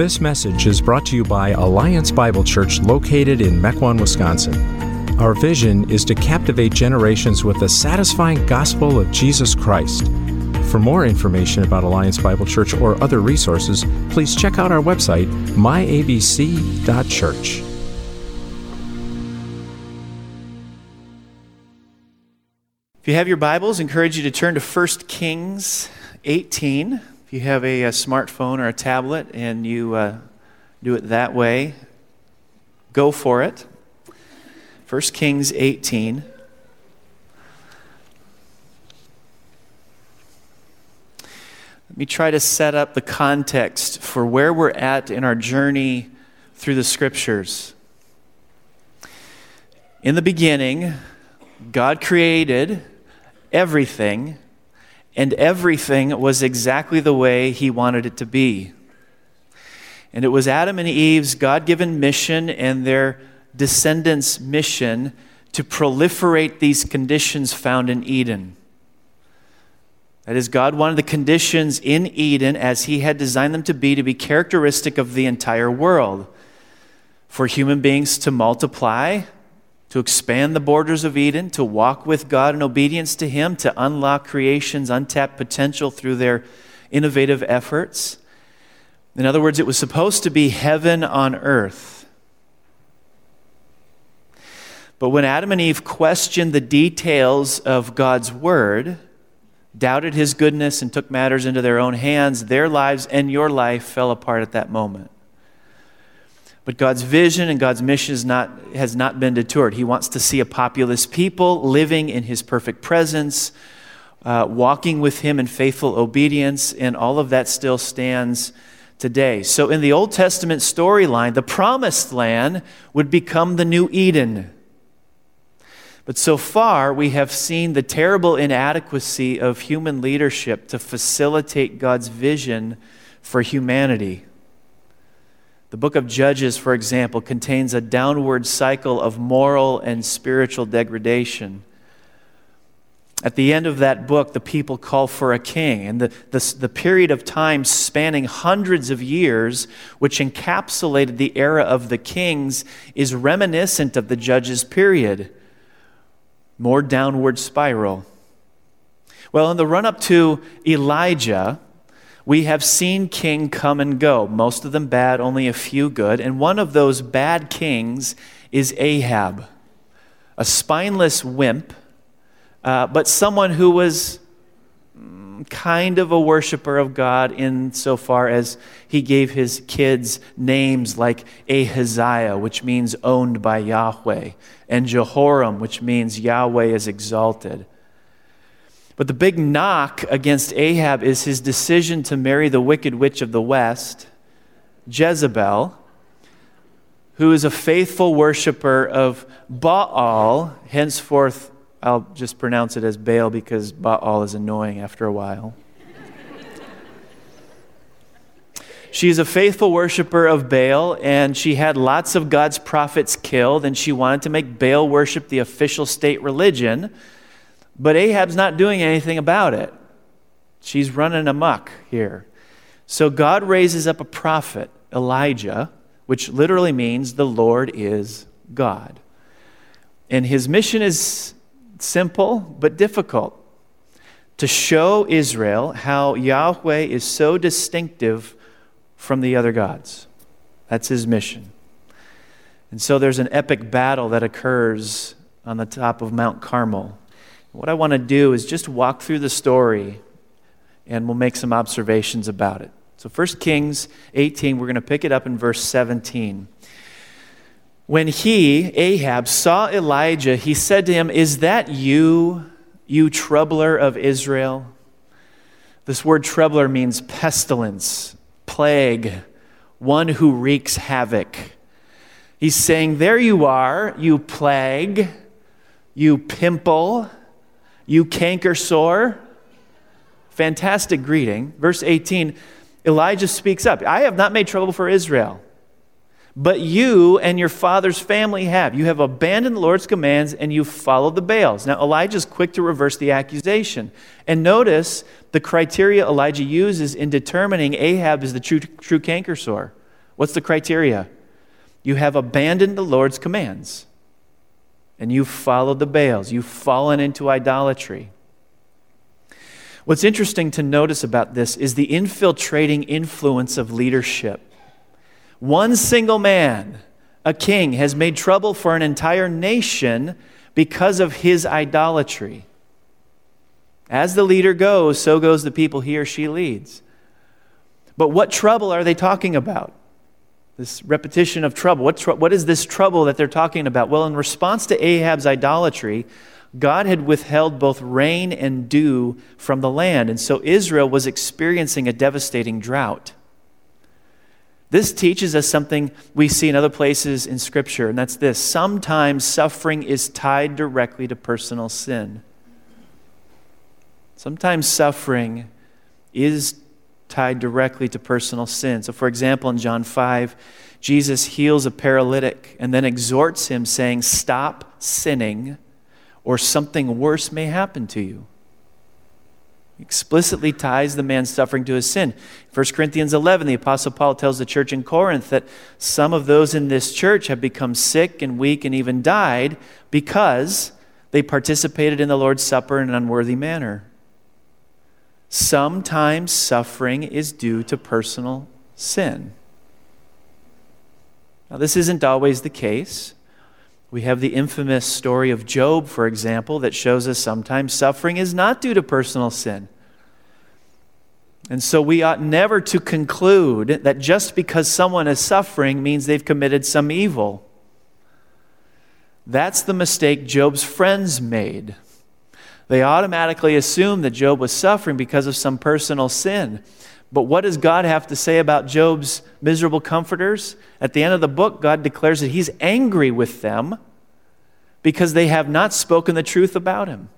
This message is brought to you by Alliance Bible Church located in Mequon, Wisconsin. Our vision is to captivate generations with the satisfying gospel of Jesus Christ. For more information about Alliance Bible Church or other resources, please check out our website, myabc.church. If you have your Bibles, I encourage you to turn to 1 Kings 18. If you have a smartphone or a tablet and you do it that way, go for it. 1 Kings 18. Let me try to set up the context for where we're at in our journey through the Scriptures. In the beginning, God created everything, and everything was exactly the way he wanted it to be. And it was Adam and Eve's God-given mission and their descendants' mission to proliferate these conditions found in Eden. That is, God wanted the conditions in Eden as he had designed them to be characteristic of the entire world. For human beings to multiply, to expand the borders of Eden, to walk with God in obedience to him, to unlock creation's untapped potential through their innovative efforts. In other words, it was supposed to be heaven on earth. But when Adam and Eve questioned the details of God's word, doubted his goodness, and took matters into their own hands, their lives and your life fell apart at that moment. But God's vision and God's mission has not been deterred. He wants to see a populous people living in his perfect presence, walking with him in faithful obedience, and all of that still stands today. So in the Old Testament storyline, the promised land would become the new Eden. But so far, we have seen the terrible inadequacy of human leadership to facilitate God's vision for humanity. The book of Judges, for example, contains a downward cycle of moral and spiritual degradation. At the end of that book, the people call for a king, and the period of time spanning hundreds of years, which encapsulated the era of the kings, is reminiscent of the Judges period. More downward spiral. Well, in the run-up to Elijah, we have seen king come and go, most of them bad, only a few good. And one of those bad kings is Ahab, a spineless wimp, but someone who was kind of a worshiper of God insofar as he gave his kids names like Ahaziah, which means owned by Yahweh, and Jehoram, which means Yahweh is exalted. But the big knock against Ahab is his decision to marry the wicked witch of the West, Jezebel, who is a faithful worshiper of Baal. Henceforth, I'll just pronounce it as Baal because Baal is annoying after a while. She is a faithful worshiper of Baal, and she had lots of God's prophets killed, and she wanted to make Baal worship the official state religion. But Ahab's not doing anything about it. She's running amok here. So God raises up a prophet, Elijah, which literally means the Lord is God. And his mission is simple but difficult. To show Israel how Yahweh is so distinctive from the other gods. That's his mission. And so there's an epic battle that occurs on the top of Mount Carmel. What I want to do is just walk through the story, and we'll make some observations about it. So 1 Kings 18, we're going to pick it up in verse 17. When he, Ahab, saw Elijah, he said to him, "Is that you, you troubler of Israel?" This word troubler means pestilence, plague, one who wreaks havoc. He's saying, "There you are, you plague, you pimple, you canker sore." Fantastic greeting. Verse 18, Elijah speaks up. "I have not made trouble for Israel, but you and your father's family have. You have abandoned the Lord's commands and you followed the Baals." Now Elijah's quick to reverse the accusation. And notice the criteria Elijah uses in determining Ahab is the true canker sore. What's the criteria? You have abandoned the Lord's commands, and you've followed the Baals. You've fallen into idolatry. What's interesting to notice about this is the infiltrating influence of leadership. One single man, a king, has made trouble for an entire nation because of his idolatry. As the leader goes, so goes the people he or she leads. But what trouble are they talking about? This repetition of trouble. What is this trouble that they're talking about? Well, in response to Ahab's idolatry, God had withheld both rain and dew from the land, and so Israel was experiencing a devastating drought. This teaches us something we see in other places in Scripture, and that's this. Sometimes suffering is tied directly to personal sin. Sometimes suffering is tied directly to personal sin. So for example, in John 5, Jesus heals a paralytic and then exhorts him saying, "Stop sinning, or something worse may happen to you." He explicitly ties the man's suffering to his sin. 1 Corinthians 11, the Apostle Paul tells the church in Corinth that some of those in this church have become sick and weak and even died because they participated in the Lord's Supper in an unworthy manner. Sometimes suffering is due to personal sin. Now, this isn't always the case. We have the infamous story of Job, for example, that shows us sometimes suffering is not due to personal sin. And so we ought never to conclude that just because someone is suffering means they've committed some evil. That's the mistake Job's friends made. They automatically assumed that Job was suffering because of some personal sin. But what does God have to say about Job's miserable comforters? At the end of the book, God declares that he's angry with them because they have not spoken the truth about him.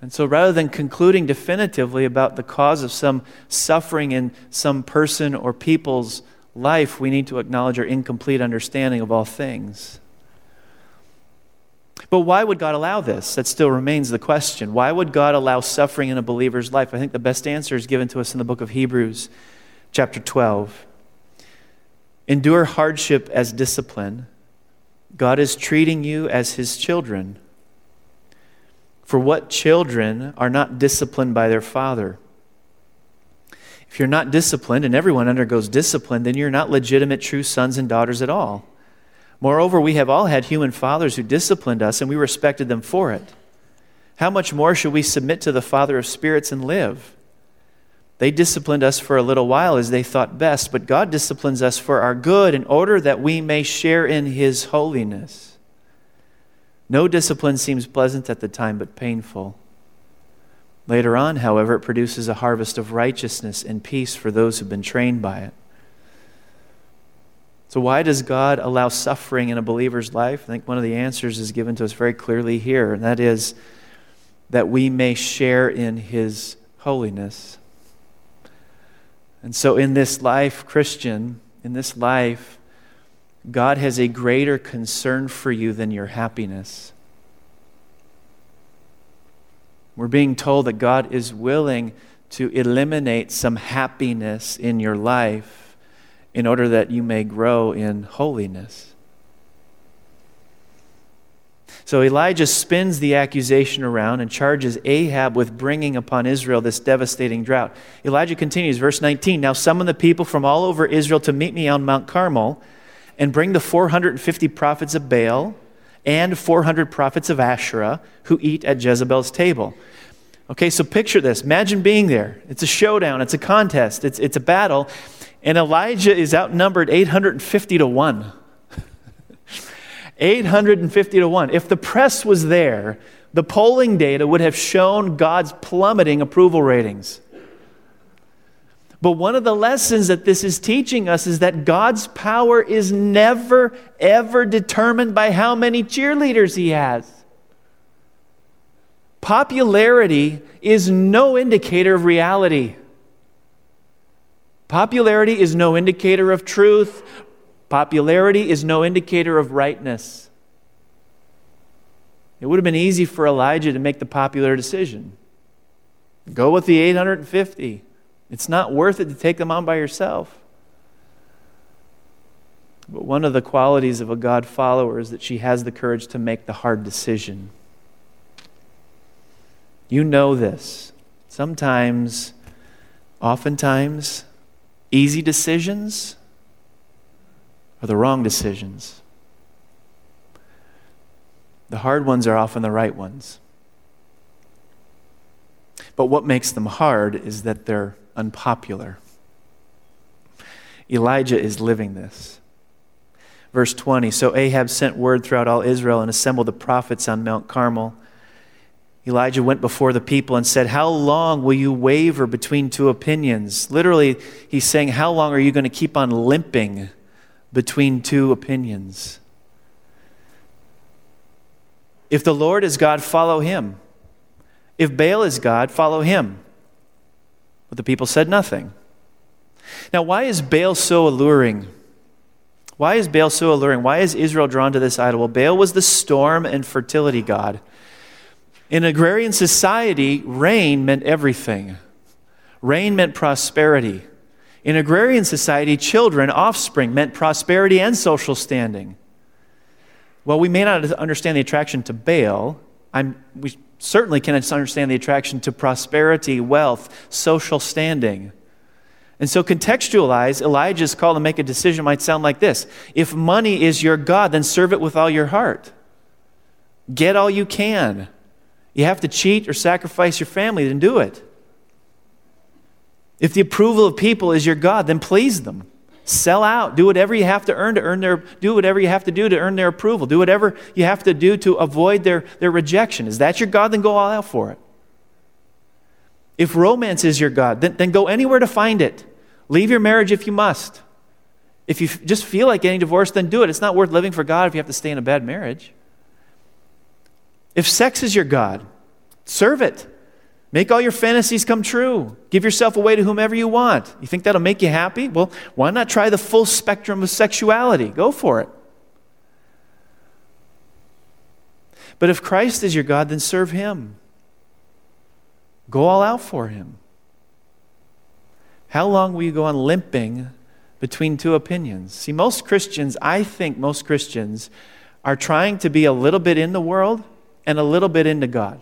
And so rather than concluding definitively about the cause of some suffering in some person or people's life, we need to acknowledge our incomplete understanding of all things. But why would God allow this? That still remains the question. Why would God allow suffering in a believer's life? I think the best answer is given to us in the book of Hebrews, chapter 12. Endure hardship as discipline. God is treating you as his children. For what children are not disciplined by their father? If you're not disciplined, and everyone undergoes discipline, then you're not legitimate true sons and daughters at all. Moreover, we have all had human fathers who disciplined us, and we respected them for it. How much more should we submit to the Father of spirits and live? They disciplined us for a little while as they thought best, but God disciplines us for our good in order that we may share in his holiness. No discipline seems pleasant at the time, but painful. Later on, however, it produces a harvest of righteousness and peace for those who've been trained by it. So why does God allow suffering in a believer's life? I think one of the answers is given to us very clearly here, and that is that we may share in his holiness. And so in this life, Christian, in this life, God has a greater concern for you than your happiness. We're being told that God is willing to eliminate some happiness in your life in order that you may grow in holiness. So Elijah spins the accusation around and charges Ahab with bringing upon Israel this devastating drought. Elijah continues, verse 19, "Now summon the people from all over Israel to meet me on Mount Carmel, and bring the 450 prophets of Baal and 400 prophets of Asherah who eat at Jezebel's table." Okay, so picture this. Imagine being there. It's a showdown. It's a contest. It's a battle. And Elijah is outnumbered 850 to 1. 850 to 1. If the press was there, the polling data would have shown God's plummeting approval ratings. But one of the lessons that this is teaching us is that God's power is never, ever determined by how many cheerleaders he has. Popularity is no indicator of reality. Popularity is no indicator of truth. Popularity is no indicator of rightness. It would have been easy for Elijah to make the popular decision. Go with the 850. It's not worth it to take them on by yourself. But one of the qualities of a God follower is that she has the courage to make the hard decision. You know this. Sometimes, oftentimes, easy decisions are the wrong decisions. The hard ones are often the right ones. But what makes them hard is that they're unpopular. Elijah is living this. Verse 20, so Ahab sent word throughout all Israel and assembled the prophets on Mount Carmel. Elijah went before the people and said, how long will you waver between two opinions? Literally, he's saying, how long are you going to keep on limping between two opinions? If the Lord is God, follow him. If Baal is God, follow him. But the people said nothing. Now, why is Baal so alluring? Why is Baal so alluring? Why is Israel drawn to this idol? Well, Baal was the storm and fertility god. In agrarian society, rain meant everything. Rain meant prosperity. In agrarian society, children, offspring, meant prosperity and social standing. Well, we may not understand the attraction to Baal. We certainly can understand the attraction to prosperity, wealth, social standing. And so contextualize, Elijah's call to make a decision might sound like this. If money is your God, then serve it with all your heart. Get all you can. You have to cheat or sacrifice your family, then do it. If the approval of people is your God, then please them. Sell out. Do whatever you have to earn their do whatever you have to do to earn their approval. Do whatever you have to do to avoid their rejection. Is that your God? Then go all out for it. If romance is your God, then go anywhere to find it. Leave your marriage if you must. If you just feel like getting divorced, then do it. It's not worth living for God if you have to stay in a bad marriage. If sex is your God, serve it. Make all your fantasies come true. Give yourself away to whomever you want. You think that'll make you happy? Well, why not try the full spectrum of sexuality? Go for it. But if Christ is your God, then serve him. Go all out for him. How long will you go on limping between two opinions? See, I think most Christians are trying to be a little bit in the world and a little bit into God.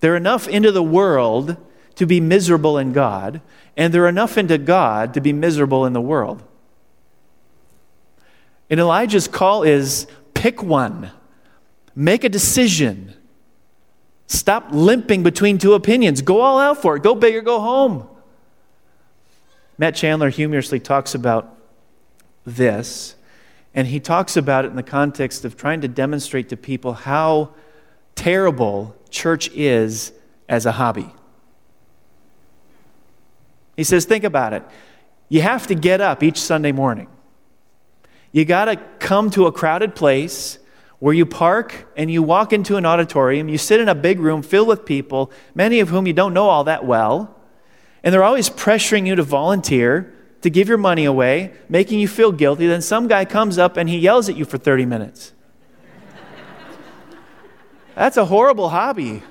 They're enough into the world to be miserable in God, and they're enough into God to be miserable in the world. And Elijah's call is, pick one. Make a decision. Stop limping between two opinions. Go all out for it. Go big or go home. Matt Chandler humorously talks about this, and he talks about it in the context of trying to demonstrate to people how terrible church is as a hobby. He says, think about it. You have to get up each Sunday morning. You got to come to a crowded place where you park and you walk into an auditorium, you sit in a big room filled with people, many of whom you don't know all that well, and they're always pressuring you to volunteer, to give your money away, making you feel guilty. Then some guy comes up and he yells at you for 30 minutes. That's a horrible hobby.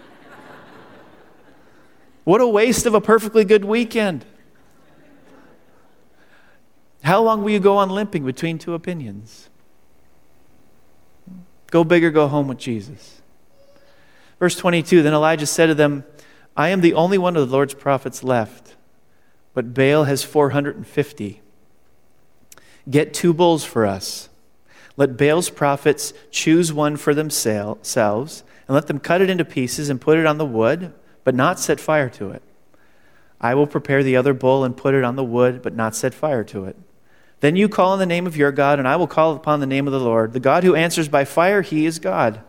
What a waste of a perfectly good weekend. How long will you go on limping between two opinions? Go big or go home with Jesus. Verse 22, then Elijah said to them, I am the only one of the Lord's prophets left, but Baal has 450. Get 2 bulls for us. Let Baal's prophets choose one for themselves, and let them cut it into pieces and put it on the wood, but not set fire to it. I will prepare the other bull and put it on the wood, but not set fire to it. Then you call on the name of your God, and I will call upon the name of the Lord. The God who answers by fire, he is God.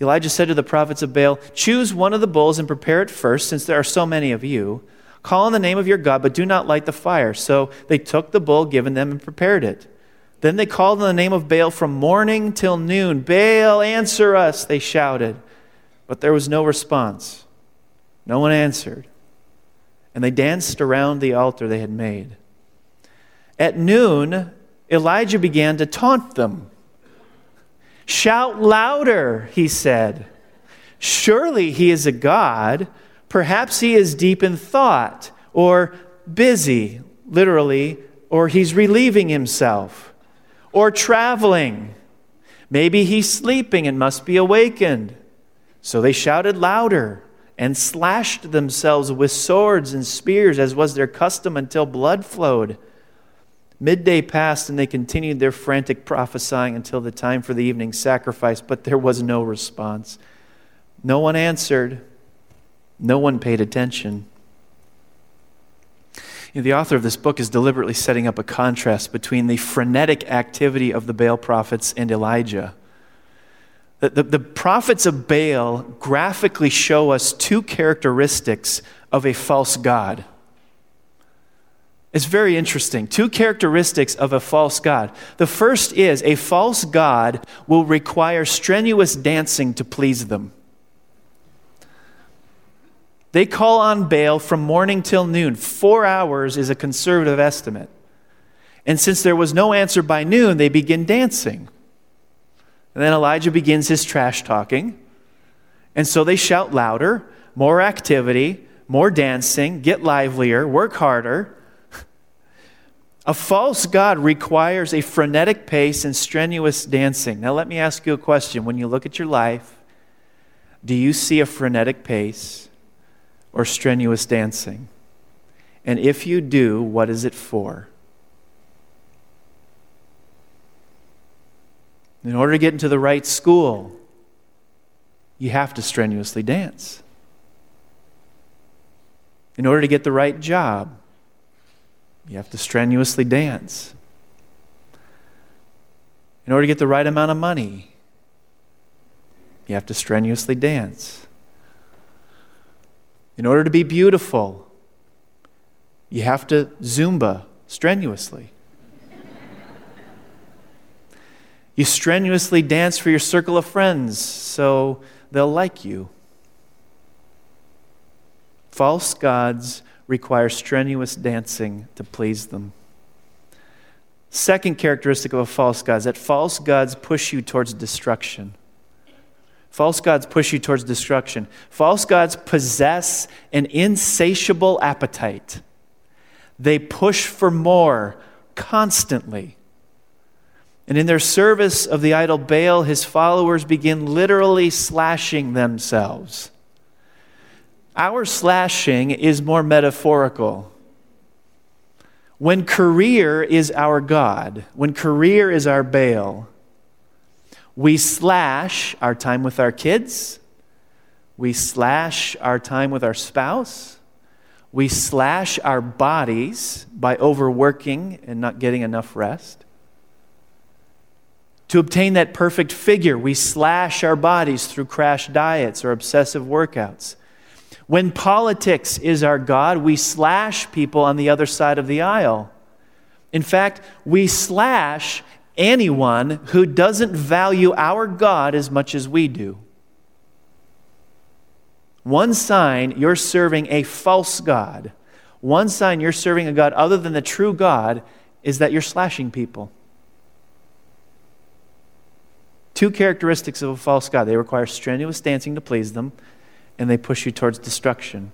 Elijah said to the prophets of Baal, choose one of the bulls and prepare it first, since there are so many of you. Call on the name of your God, but do not light the fire. So they took the bull given them and prepared it. Then they called on the name of Baal from morning till noon. Baal, answer us, they shouted. But there was no response. No one answered. And they danced around the altar they had made. At noon, Elijah began to taunt them. Shout louder, he said. Surely he is a god. Perhaps he is deep in thought or busy, literally or he's relieving himself, or traveling. Maybe he's sleeping and must be awakened. So they shouted louder and slashed themselves with swords and spears, as was their custom, until blood flowed. Midday passed, and they continued their frantic prophesying until the time for the evening sacrifice, but there was no response. No one answered. No one paid attention. You know, the author of this book is deliberately setting up a contrast between the frenetic activity of the Baal prophets and Elijah. The prophets of Baal graphically show us two characteristics of a false god. It's very interesting. Two characteristics of a false god. The first is a false god will require strenuous dancing to please them. They call on Baal from morning till noon. 4 hours is a conservative estimate. And since there was no answer by noon, they begin dancing. And then Elijah begins his trash talking. And so they shout louder, more activity, more dancing, get livelier, work harder. A false god requires a frenetic pace and strenuous dancing. Now let me ask you a question. When you look at your life, do you see a frenetic pace or strenuous dancing? And if you do, what is it for? In order to get into the right school, you have to strenuously dance. In order to get the right job, you have to strenuously dance. In order to get the right amount of money, you have to strenuously dance. In order to be beautiful, you have to Zumba strenuously. You strenuously dance for your circle of friends so they'll like you. False gods require strenuous dancing to please them. Second characteristic of a false god is that false gods push you towards destruction. False gods push you towards destruction. False gods possess an insatiable appetite. They push for more constantly. And in their service of the idol Baal, his followers begin literally slashing themselves. Our slashing is more metaphorical. When career is our god, when career is our Baal, we slash our time with our kids. We slash our time with our spouse. We slash our bodies by overworking and not getting enough rest. To obtain that perfect figure, we slash our bodies through crash diets or obsessive workouts. When politics is our god, we slash people on the other side of the aisle. In fact, we slash anyone who doesn't value our God as much as we do. One sign you're serving a false god, one sign you're serving a god other than the true God, is that you're slashing people. Two characteristics of a false god. They require strenuous dancing to please them, and they push you towards destruction.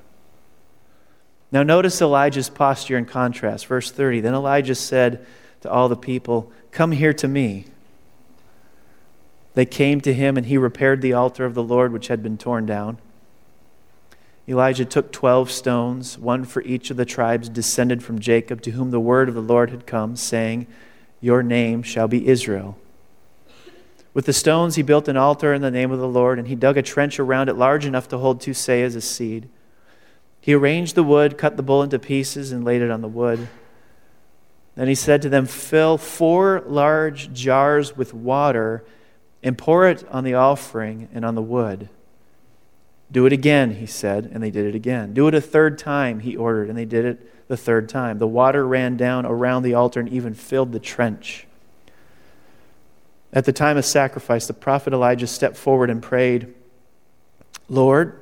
Now notice Elijah's posture in contrast. Verse 30, then Elijah said to all the people, "Come here to me." They came to him, and he repaired the altar of the Lord, which had been torn down. Elijah took 12 stones, one for each of the tribes descended from Jacob, to whom the word of the Lord had come, saying, "Your name shall be Israel." With the stones he built an altar in the name of the Lord, and he dug a trench around it large enough to hold 2 seahs of seed. He arranged the wood, cut the bull into pieces, and laid it on the wood. Then he said to them, "Fill 4 large jars with water and pour it on the offering and on the wood." "Do it again," he said, and they did it again. "Do it a 3rd time," he ordered, and they did it the 3rd time. The water ran down around the altar and even filled the trench. At the time of sacrifice, the prophet Elijah stepped forward and prayed, "Lord,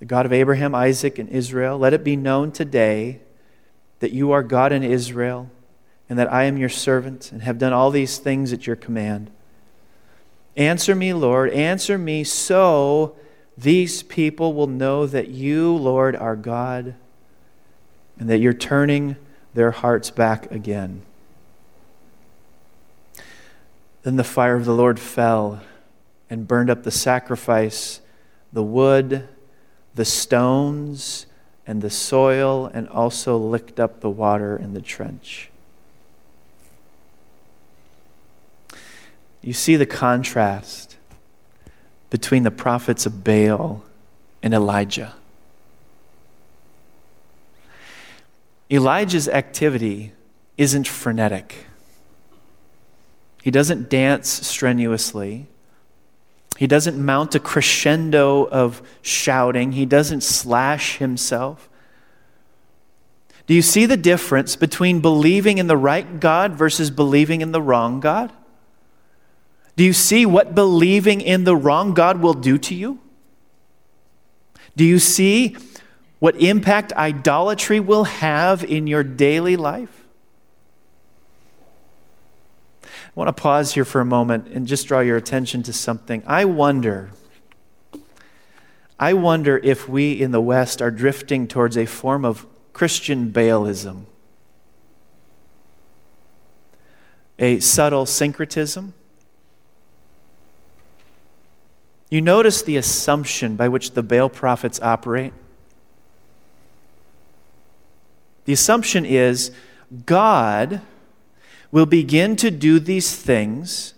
the God of Abraham, Isaac, and Israel, let it be known today that you are God in Israel, and that I am your servant and have done all these things at your command. Answer me, Lord, answer me, so these people will know that you, Lord, are God, and that you're turning their hearts back again. Then the fire of the Lord fell and burned up the sacrifice, the wood, the stones, and the soil, and also licked up the water in the trench. You see the contrast between the prophets of Baal and Elijah. Elijah's activity isn't frenetic. He doesn't dance strenuously. He doesn't mount a crescendo of shouting. He doesn't slash himself. Do you see the difference between believing in the right God versus believing in the wrong God? Do you see what believing in the wrong God will do to you? Do you see what impact idolatry will have in your daily life? I want to pause here for a moment and just draw your attention to something. I wonder if we in the West are drifting towards a form of Christian Baalism, a subtle syncretism. You notice the assumption by which the Baal prophets operate. The assumption is God will begin to do these things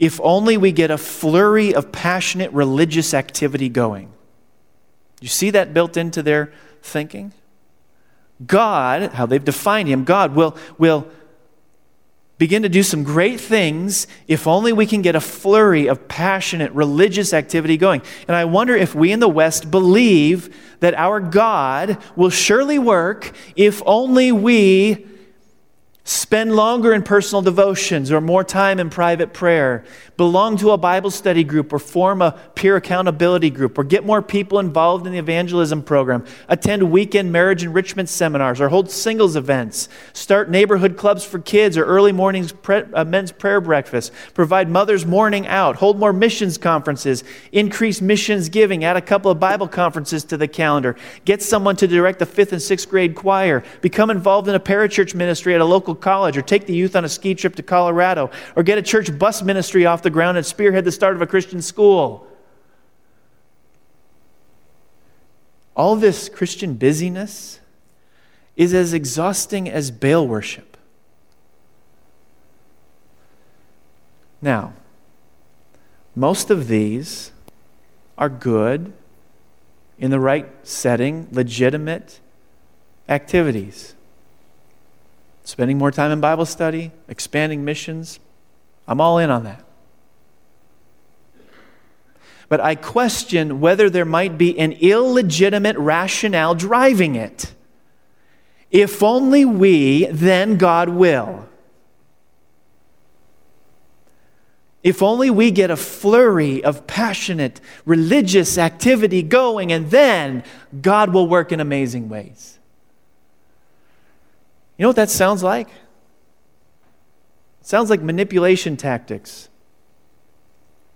if only we get a flurry of passionate religious activity going. You see that built into their thinking? God, how they've defined him, God will begin to do some great things if only we can get a flurry of passionate religious activity going. And I wonder if we in the West believe that our God will surely work if only we spend longer in personal devotions or more time in private prayer, belong to a Bible study group or form a peer accountability group or get more people involved in the evangelism program, attend weekend marriage enrichment seminars or hold singles events, start neighborhood clubs for kids or early mornings men's prayer breakfast, provide mother's morning out, hold more missions conferences, increase missions giving, add a couple of Bible conferences to the calendar, get someone to direct the 5th and 6th grade choir, become involved in a parachurch ministry at a local college, or take the youth on a ski trip to Colorado, or get a church bus ministry off the ground and spearhead the start of a Christian school. All this Christian busyness is as exhausting as Baal worship. Now, most of these are good, in the right setting, legitimate activities. Spending more time in Bible study, expanding missions. I'm all in on that. But I question whether there might be an illegitimate rationale driving it. If only we, then God will. If only we get a flurry of passionate religious activity going, and then God will work in amazing ways. You know what that sounds like? It sounds like manipulation tactics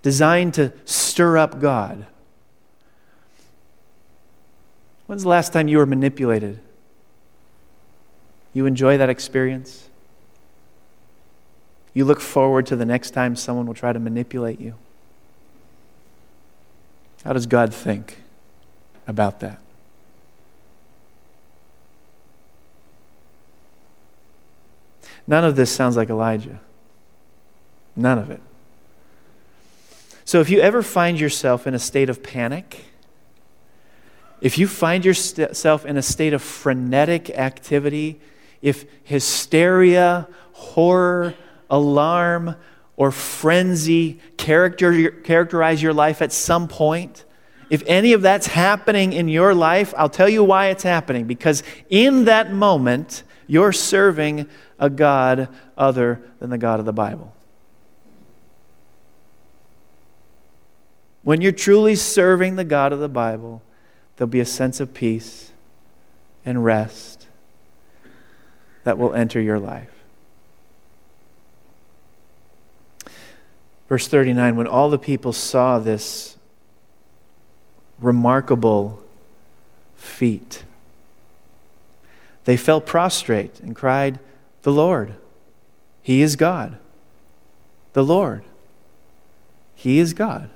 designed to stir up God. When's the last time you were manipulated? You enjoy that experience? You look forward to the next time someone will try to manipulate you? How does God think about that? None of this sounds like Elijah. None of it. So if you ever find yourself in a state of panic, if you find yourself in a state of frenetic activity, if hysteria, horror, alarm, or frenzy characterize your life at some point, if any of that's happening in your life, I'll tell you why it's happening. Because in that moment, you're serving a God other than the God of the Bible. When you're truly serving the God of the Bible, there'll be a sense of peace and rest that will enter your life. Verse 39, when all the people saw this remarkable feat, They fell prostrate and cried, "The Lord, He is God. The Lord, He is God."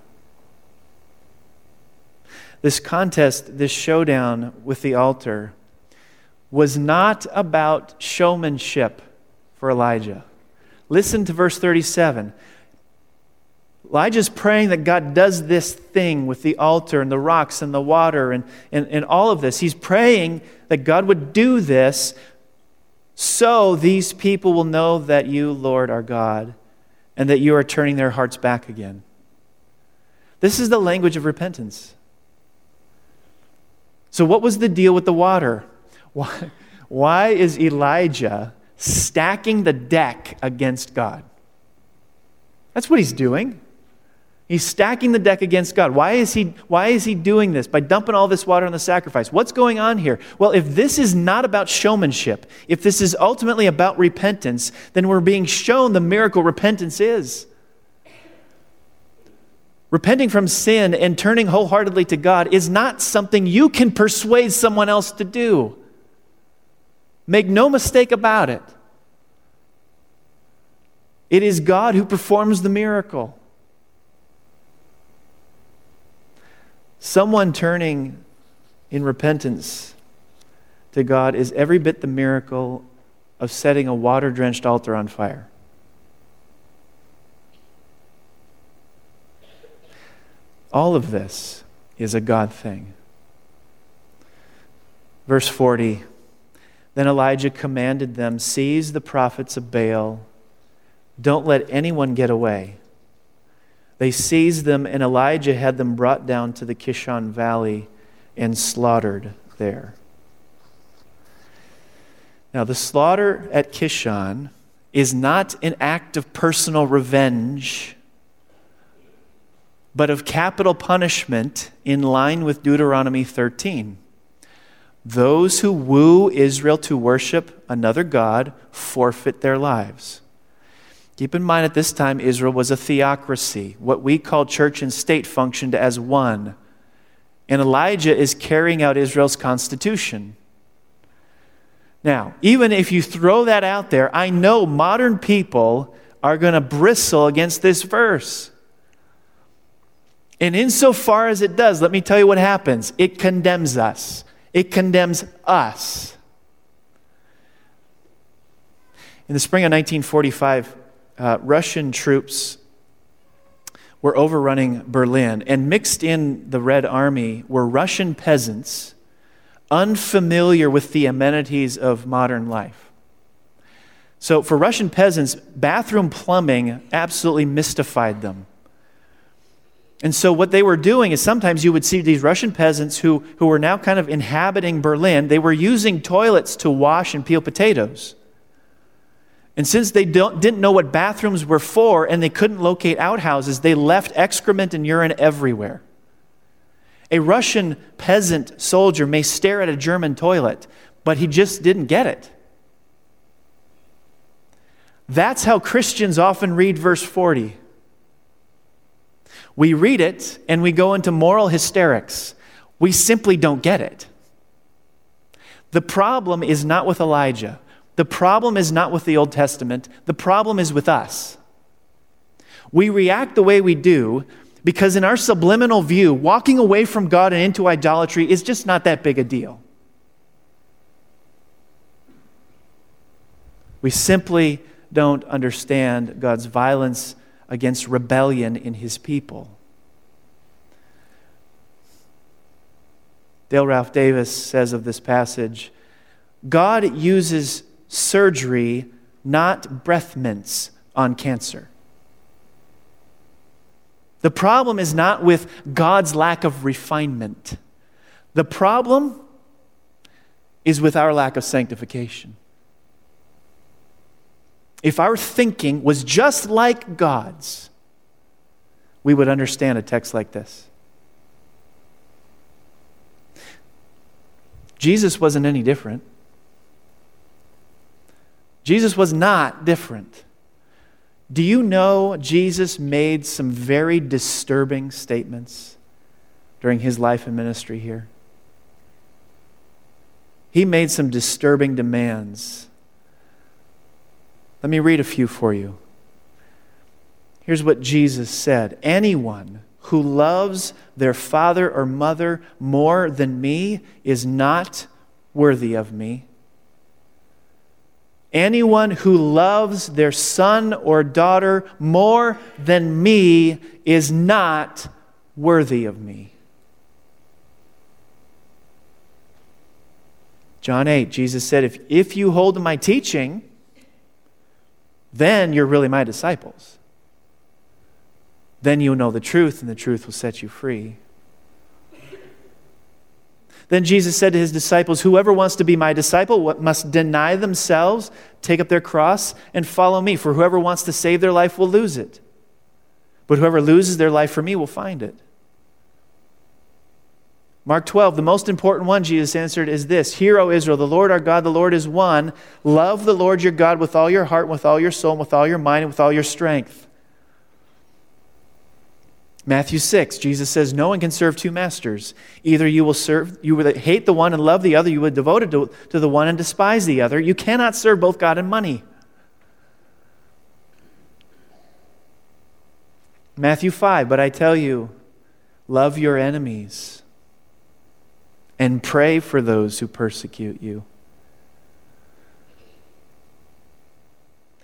This contest, this showdown with the altar, was not about showmanship for Elijah. Listen to verse 37. Elijah's praying that God does this thing with the altar and the rocks and the water and all of this. He's praying that God would do this so these people will know that you, Lord, are God and that you are turning their hearts back again. This is the language of repentance. So what was the deal with the water? Why is Elijah stacking the deck against God? That's what he's doing. He's stacking the deck against God. Why is he doing this? By dumping all this water on the sacrifice. What's going on here? Well, if this is not about showmanship, if this is ultimately about repentance, then we're being shown the miracle repentance is. Repenting from sin and turning wholeheartedly to God is not something you can persuade someone else to do. Make no mistake about it. It is God who performs the miracle. Someone turning in repentance to God is every bit the miracle of setting a water-drenched altar on fire. All of this is a God thing. Verse 40, "Then Elijah commanded them, 'Seize the prophets of Baal. Don't let anyone get away.' They seized them, and Elijah had them brought down to the Kishon Valley and slaughtered there." Now, the slaughter at Kishon is not an act of personal revenge, but of capital punishment in line with Deuteronomy 13. Those who woo Israel to worship another god forfeit their lives. Keep in mind, at this time, Israel was a theocracy, what we call church and state functioned as one. And Elijah is carrying out Israel's constitution. Now, even if you throw that out there, I know modern people are going to bristle against this verse. And insofar as it does, let me tell you what happens. It condemns us. It condemns us. In the spring of 1945, Russian troops were overrunning Berlin, and mixed in the Red Army were Russian peasants unfamiliar with the amenities of modern life. So for Russian peasants, bathroom plumbing absolutely mystified them. And so what they were doing is sometimes you would see these Russian peasants who were now kind of inhabiting Berlin. They were using toilets to wash and peel potatoes. And since they didn't know what bathrooms were for and they couldn't locate outhouses, they left excrement and urine everywhere. A Russian peasant soldier may stare at a German toilet, but he just didn't get it. That's how Christians often read verse 40. We read it and we go into moral hysterics. We simply don't get it. The problem is not with Elijah. The problem is not with the Old Testament. The problem is with us. We react the way we do because in our subliminal view, walking away from God and into idolatry is just not that big a deal. We simply don't understand God's violence against rebellion in His people. Dale Ralph Davis says of this passage, "God uses surgery, not breath mints, on cancer." The problem is not with God's lack of refinement. The problem is with our lack of sanctification. If our thinking was just like God's, we would understand a text like this. Jesus wasn't any different. Jesus was not different. Do you know Jesus made some very disturbing statements during His life and ministry here? he made some disturbing demands. Let me read a few for you. Here's what Jesus said. Anyone who loves their father or mother more than me is not worthy of me. Anyone who loves their son or daughter more than me is not worthy of me. John 8, Jesus said, if you hold to my teaching, then you're really my disciples. Then you'll know the truth, and the truth will set you free. Then Jesus said to his disciples, whoever wants to be my disciple must deny themselves, take up their cross, and follow me. For whoever wants to save their life will lose it. But whoever loses their life for me will find it. Mark 12, the most important one, Jesus answered, is this. Hear, O Israel, the Lord our God, the Lord is one. Love the Lord your God with all your heart, with all your soul, and with all your mind, and with all your strength. Matthew 6, Jesus says, no one can serve two masters. Either you will hate the one and love the other, you will be devoted to the one and despise the other. You cannot serve both God and money. Matthew 5, but I tell you, love your enemies and pray for those who persecute you.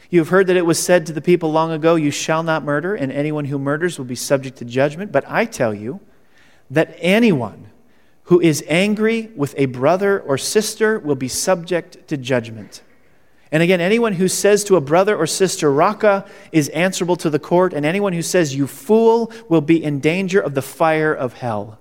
You have heard that it was said to the people long ago, you shall not murder, and anyone who murders will be subject to judgment. But I tell you that anyone who is angry with a brother or sister will be subject to judgment. And again, anyone who says to a brother or sister, Raka, is answerable to the court, and anyone who says, you fool, will be in danger of the fire of hell.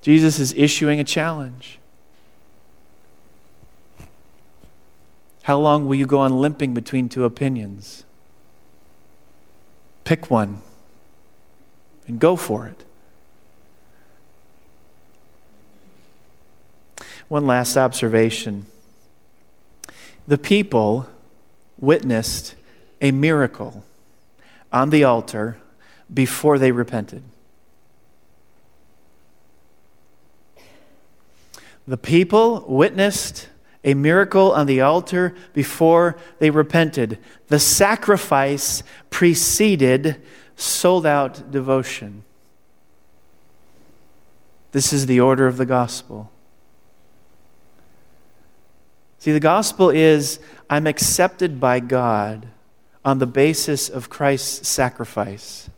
Jesus is issuing a challenge. How long will you go on limping between two opinions? Pick one and go for it. One last observation. The people witnessed a miracle on the altar before they repented. The people witnessed a miracle on the altar before they repented. The sacrifice preceded sold-out devotion. This is the order of the gospel. See, the gospel is, I'm accepted by God on the basis of Christ's sacrifice.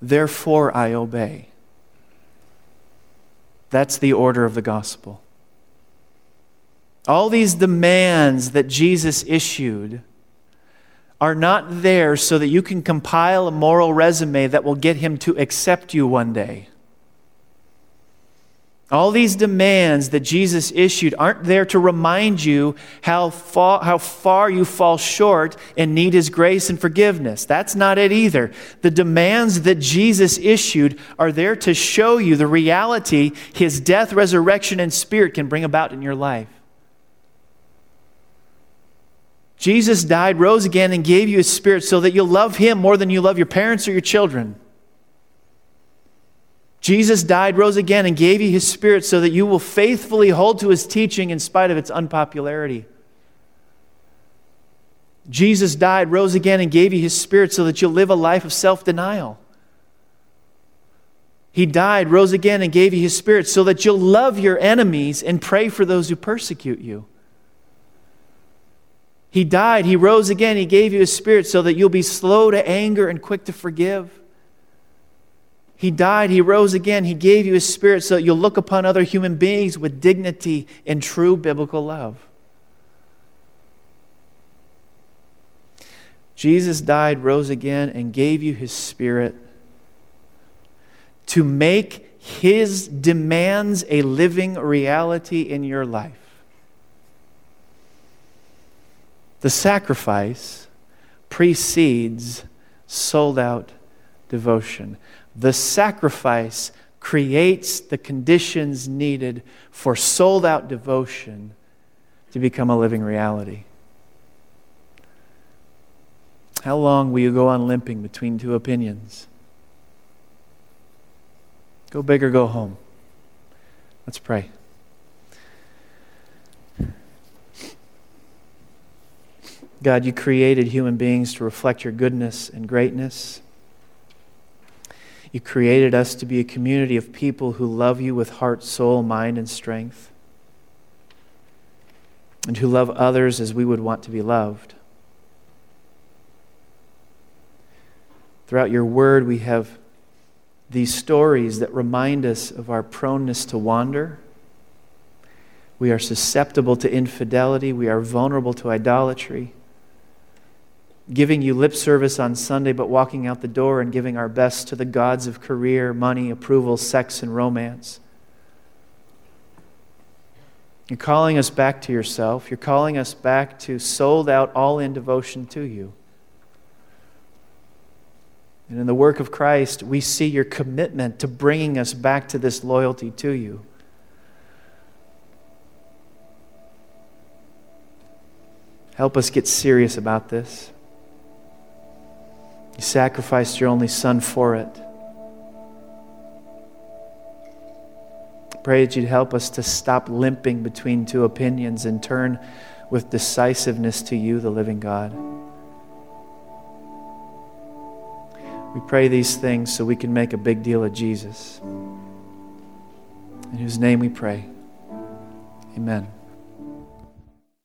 Therefore, I obey. That's the order of the gospel. All these demands that Jesus issued are not there so that you can compile a moral resume that will get him to accept you one day. All these demands that Jesus issued aren't there to remind you how far you fall short and need his grace and forgiveness. That's not it either. The demands that Jesus issued are there to show you the reality his death, resurrection, and spirit can bring about in your life. Jesus died, rose again, and gave you his spirit so that you'll love him more than you love your parents or your children. Jesus died, rose again, and gave you his spirit so that you will faithfully hold to his teaching in spite of its unpopularity. Jesus died, rose again, and gave you his spirit so that you'll live a life of self-denial. He died, rose again, and gave you his spirit so that you'll love your enemies and pray for those who persecute you. He died, he rose again, he gave you his spirit so that you'll be slow to anger and quick to forgive. He died, he rose again, he gave you his spirit so that you'll look upon other human beings with dignity and true biblical love. Jesus died, rose again, and gave you his spirit to make His demands a living reality in your life. The sacrifice precedes sold-out devotion. The sacrifice creates the conditions needed for sold-out devotion to become a living reality. How long will you go on limping between two opinions? Go big or go home. Let's pray. God, you created human beings to reflect your goodness and greatness. You created us to be a community of people who love you with heart, soul, mind, and strength, and who love others as we would want to be loved. Throughout your word, we have these stories that remind us of our proneness to wander. We are susceptible to infidelity. We are vulnerable to idolatry. Giving you lip service on Sunday, but walking out the door and giving our best to the gods of career, money, approval, sex, and romance. You're calling us back to yourself. You're calling us back to sold out, all-in devotion to you. And in the work of Christ, we see your commitment to bringing us back to this loyalty to you. Help us get serious about this. You sacrificed your only son for it. I pray that you'd help us to stop limping between two opinions and turn with decisiveness to you, the living God. We pray these things so we can make a big deal of Jesus. In whose name we pray. Amen.